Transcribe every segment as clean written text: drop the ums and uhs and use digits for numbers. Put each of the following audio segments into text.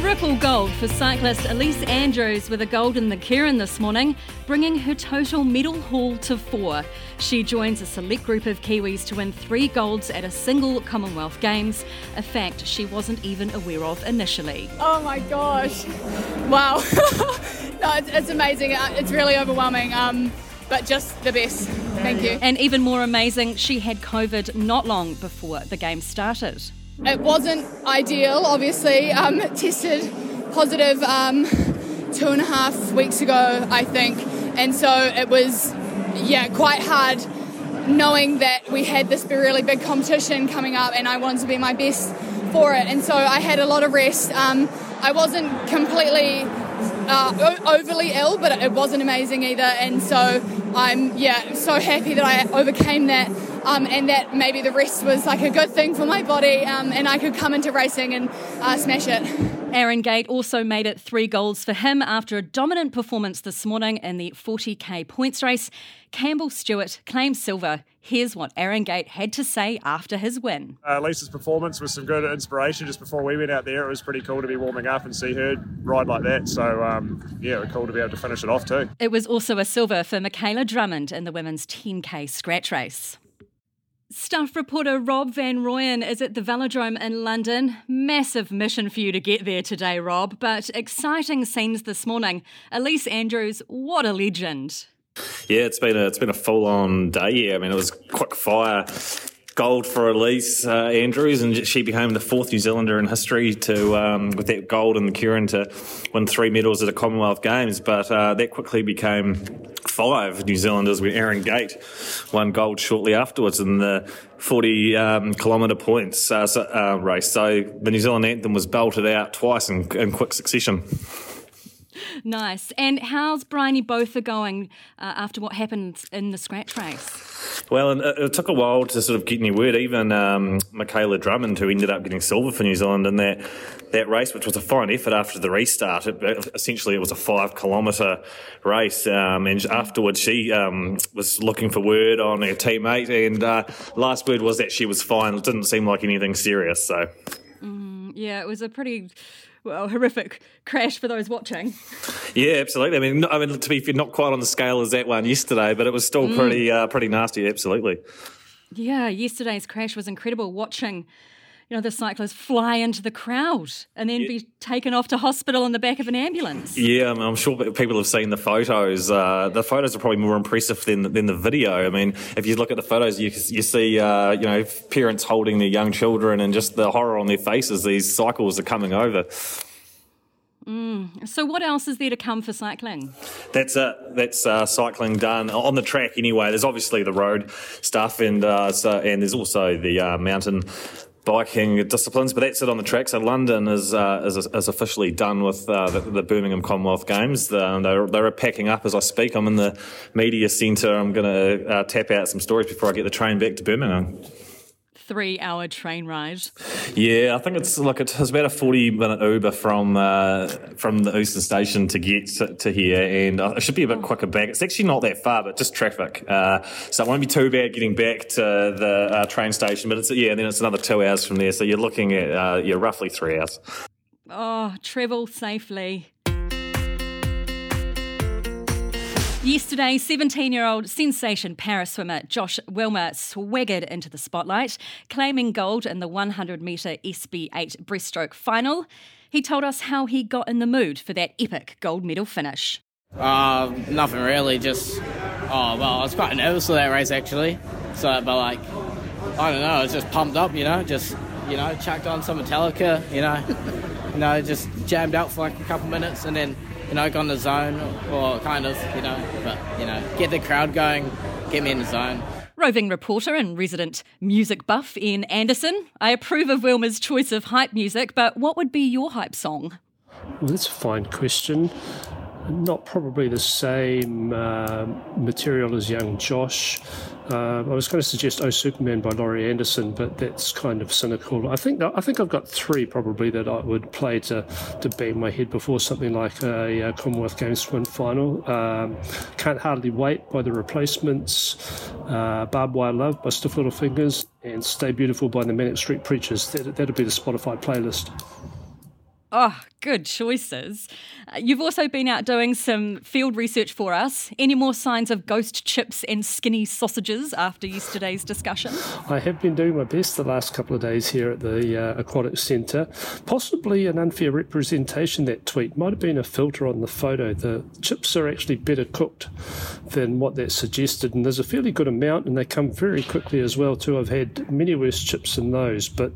Triple gold for cyclist Ellesse Andrews with a gold in the Kieran this morning, bringing her total medal haul to 4. She joins a select group of Kiwis to win 3 golds at a single Commonwealth Games, a fact she wasn't even aware of initially. Oh my gosh, wow. No, it's amazing, it's really overwhelming, but just the best. Thank you. And even more amazing, she had COVID not long before the game started. It wasn't ideal, obviously. Tested positive 2.5 weeks ago, I think. And so it was, quite hard knowing that we had this really big competition coming up and I wanted to be my best for it. And so I had a lot of rest. I wasn't completely overly ill, but it wasn't amazing either. And so I'm, so happy that I overcame that. And that maybe the rest was like a good thing for my body, and I could come into racing and smash it. Aaron Gate also made it 3 golds for him after a dominant performance this morning in the 40k points race. Campbell Stewart claimed silver. Here's what Aaron Gate had to say after his win. Ellise's performance was some good inspiration just before we went out there. It was pretty cool to be warming up and see her ride like that. So, it was cool to be able to finish it off too. It was also a silver for Michaela Drummond in the women's 10k scratch race. Stuff reporter Rob Van Royen is at the Velodrome in London. Massive mission for you to get there today, Rob, but exciting scenes this morning. Ellesse Andrews, what a legend. Yeah, it's been a full-on day. Yeah, I mean, it was quick fire. Gold for Ellesse Andrews, and she became the 4th New Zealander in history to with that gold in the Kieran to win 3 medals at the Commonwealth Games. But that quickly became 5 New Zealanders when Aaron Gate won gold shortly afterwards in the 40-kilometre points race. So the New Zealand anthem was belted out twice in quick succession. Nice. And how's Bryony Botha going after what happened in the scratch race? Well, it took a while to sort of get any word. Even Michaela Drummond, who ended up getting silver for New Zealand in that race, which was a fine effort after the restart. Essentially, it was a 5-kilometre race. And afterwards, she was looking for word on her teammate. And last word was that she was fine. It didn't seem like anything serious. So, yeah, it was a pretty... well, horrific crash for those watching. Yeah, absolutely. I mean, to be fair, not quite on the scale as that one yesterday, but it was still pretty nasty, absolutely. Yeah, yesterday's crash was incredible, watching the cyclist fly into the crowd and then be taken off to hospital in the back of an ambulance. Yeah, I mean, I'm sure people have seen the photos. The photos are probably more impressive than the video. I mean, if you look at the photos, you see, parents holding their young children and just the horror on their faces. These cycles are coming over. So what else is there to come for cycling? That's cycling done on the track anyway. There's obviously the road stuff and there's also the mountain biking disciplines, but that's it on the track. So London is officially done with the Birmingham Commonwealth Games. They're packing up as I speak. I'm in the media centre. I'm going to tap out some stories before I get the train back to Birmingham. 3-hour train ride. Yeah, I think it's about a 40-minute Uber from the Euston station to get to here, and it should be a bit quicker back. It's actually not that far, but just traffic, so it won't be too bad getting back to the train station. But then it's another 2 hours from there, so you're looking at roughly 3 hours. Oh, travel safely. Yesterday, 17-year-old sensation para swimmer Josh Wilmer swaggered into the spotlight, claiming gold in the 100-metre SB8 breaststroke final. He told us how he got in the mood for that epic gold medal finish. Nothing really, just... oh, well, I was quite nervous for that race, actually. So, but, like, I don't know, I was just pumped up, just, chucked on some Metallica, just jammed out for, like, a couple minutes and then... got in the zone, or kind of, but, get the crowd going, get me in the zone. Roving reporter and resident music buff Ian Anderson, I approve of Wilmer's choice of hype music, but what would be your hype song? Well, that's a fine question. Not probably the same material as Young Josh. I was going to suggest "Oh Superman" by Laurie Anderson, but that's kind of cynical. I think I've got 3 probably that I would play to bang my head before something like a Commonwealth Games swim final. "Can't Hardly Wait" by The Replacements, "Barbed Wire Love" by Stiff Little Fingers, and "Stay Beautiful" by The Manic Street Preachers. That'll be the Spotify playlist. Oh, good choices. You've also been out doing some field research for us. Any more signs of ghost chips and skinny sausages after yesterday's discussion? I have been doing my best the last couple of days here at the Aquatic Centre. Possibly an unfair representation, that tweet. Might have been a filter on the photo. The chips are actually better cooked than what that suggested, and there's a fairly good amount, and they come very quickly as well too. I've had many worse chips than those, but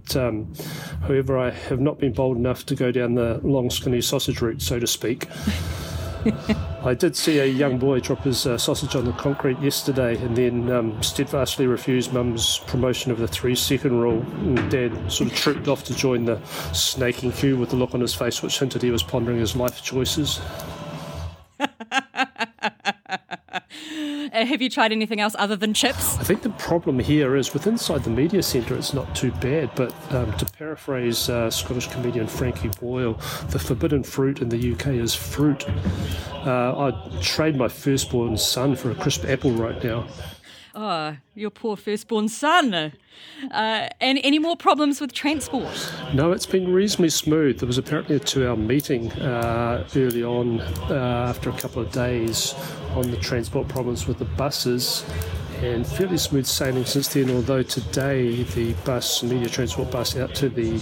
however, I have not been bold enough to go down the long skinny sausage route, so to speak. I did see a young boy drop his sausage on the concrete yesterday and then steadfastly refused Mum's promotion of the 3-second rule, and Dad sort of trooped off to join the snaking queue with the look on his face which hinted he was pondering his life choices. Have you tried anything else other than chips? I think the problem here is with inside the media centre it's not too bad, but to paraphrase Scottish comedian Frankie Boyle, the forbidden fruit in the UK is fruit. I'd trade my firstborn son for a crisp apple right now. Oh, your poor firstborn son. And any more problems with transport? No, it's been reasonably smooth. There was apparently a 2-hour meeting early on after a couple of days on the transport problems with the buses, and fairly smooth sailing since then, although today the bus, media transport bus out to the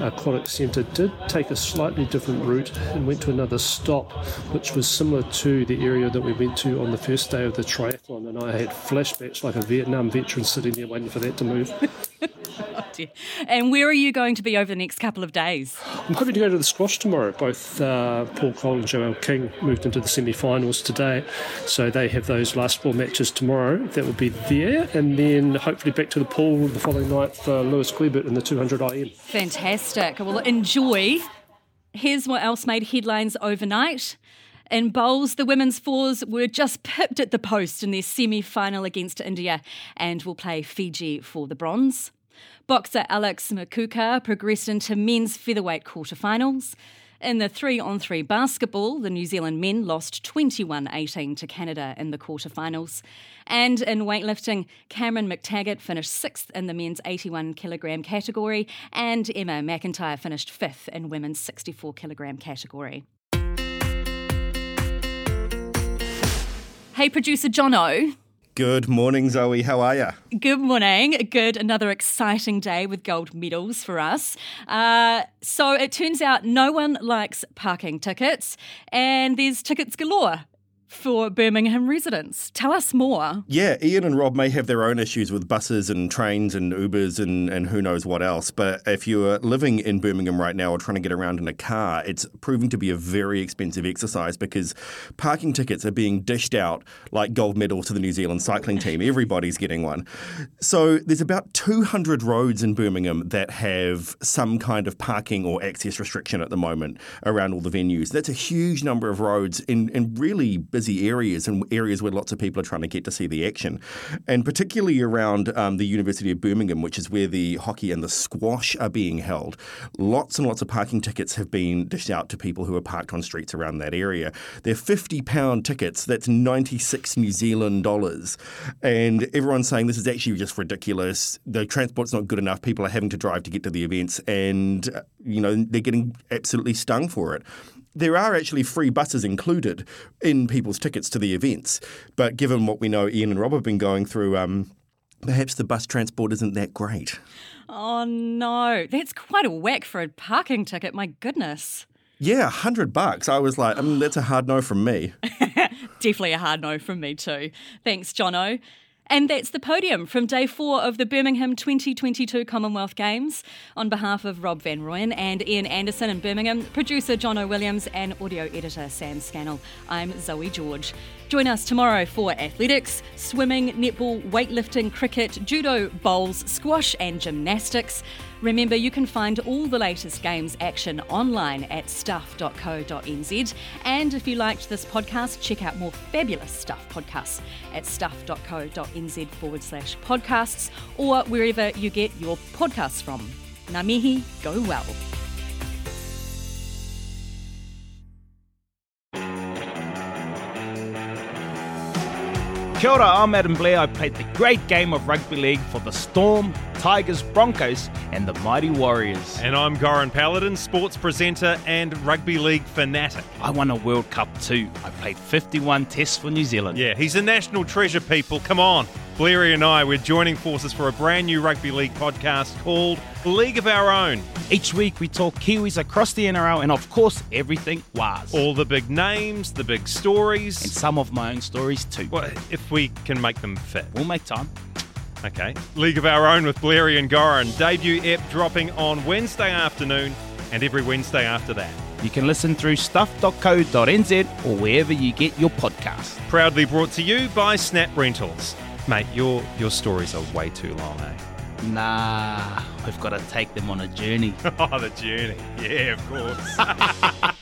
Aquatic Centre did take a slightly different route and went to another stop, which was similar to the area that we went to on the first day of the triathlon, and I had flashbacks like a Vietnam veteran sitting there waiting for that to move. Oh dear. And where are you going to be over the next couple of days? I'm hoping to go to the squash tomorrow. Both Paul Cole and Joelle King moved into the semi-finals today, so they have those last four matches tomorrow. That will be there, and then hopefully back to the pool the following night for Lewis Cribbett and the 200 IM. Fantastic. Well, enjoy. Here's what else made headlines overnight. In bowls, the women's fours were just pipped at the post in their semi-final against India and will play Fiji for the bronze. Boxer Alex Makuka progressed into men's featherweight quarterfinals. In the 3-on-3 basketball, the New Zealand men lost 21-18 to Canada in the quarterfinals. And in weightlifting, Cameron McTaggart finished 6th in the men's 81kg category, and Emma McIntyre finished 5th in women's 64kg category. Hey, producer Jono. Good morning, Zoe. How are you? Good morning. Good. Another exciting day with gold medals for us. So it turns out no one likes parking tickets, and there's tickets galore for Birmingham residents. Tell us more. Yeah, Ian and Rob may have their own issues with buses and trains and Ubers and who knows what else, but if you're living in Birmingham right now or trying to get around in a car, it's proving to be a very expensive exercise because parking tickets are being dished out like gold medals to the New Zealand cycling team. Everybody's getting one. So there's about 200 roads in Birmingham that have some kind of parking or access restriction at the moment around all the venues. That's a huge number of roads in really busy areas and areas where lots of people are trying to get to see the action. And particularly around the University of Birmingham, which is where the hockey and the squash are being held, lots and lots of parking tickets have been dished out to people who are parked on streets around that area. They're £50 tickets. That's 96 New Zealand dollars. And everyone's saying this is actually just ridiculous. The transport's not good enough. People are having to drive to get to the events, and you know, they're getting absolutely stung for it. There are actually free buses included in people's tickets to the events. But given what we know Ian and Rob have been going through, perhaps the bus transport isn't that great. Oh, no. That's quite a whack for a parking ticket. My goodness. Yeah, $100. I was like, that's a hard no from me. Definitely a hard no from me too. Thanks, Jono. And that's the podium from day 4 of the Birmingham 2022 Commonwealth Games. On behalf of Rob Van Royen and Ian Anderson in Birmingham, producer John O'Williams and audio editor Sam Scannell, I'm Zoe George. Join us tomorrow for athletics, swimming, netball, weightlifting, cricket, judo, bowls, squash and gymnastics. Remember, you can find all the latest games action online at stuff.co.nz. And if you liked this podcast, check out more fabulous Stuff podcasts at stuff.co.nz/podcasts or wherever you get your podcasts from. Ngā mihi, go well. Kia ora, I'm Adam Blair. I played the great game of rugby league for the Storm, Tigers, Broncos and the Mighty Warriors. And I'm Goran Paladin, sports presenter and rugby league fanatic. I won a World Cup too. I played 51 tests for New Zealand. Yeah, he's a national treasure, people. Come on. Blairy and I, we're joining forces for a brand new rugby league podcast called League of Our Own. Each week we talk Kiwis across the NRL and of course everything was. All the big names, the big stories. And some of my own stories too. Well, if we can make them fit. We'll make time. Okay. League of Our Own with Blairy and Goran. Debut ep dropping on Wednesday afternoon and every Wednesday after that. You can listen through stuff.co.nz or wherever you get your podcasts. Proudly brought to you by Snap Rentals. Mate, your stories are way too long, eh? Nah, we've got to take them on a journey. Oh, the journey. Yeah, of course.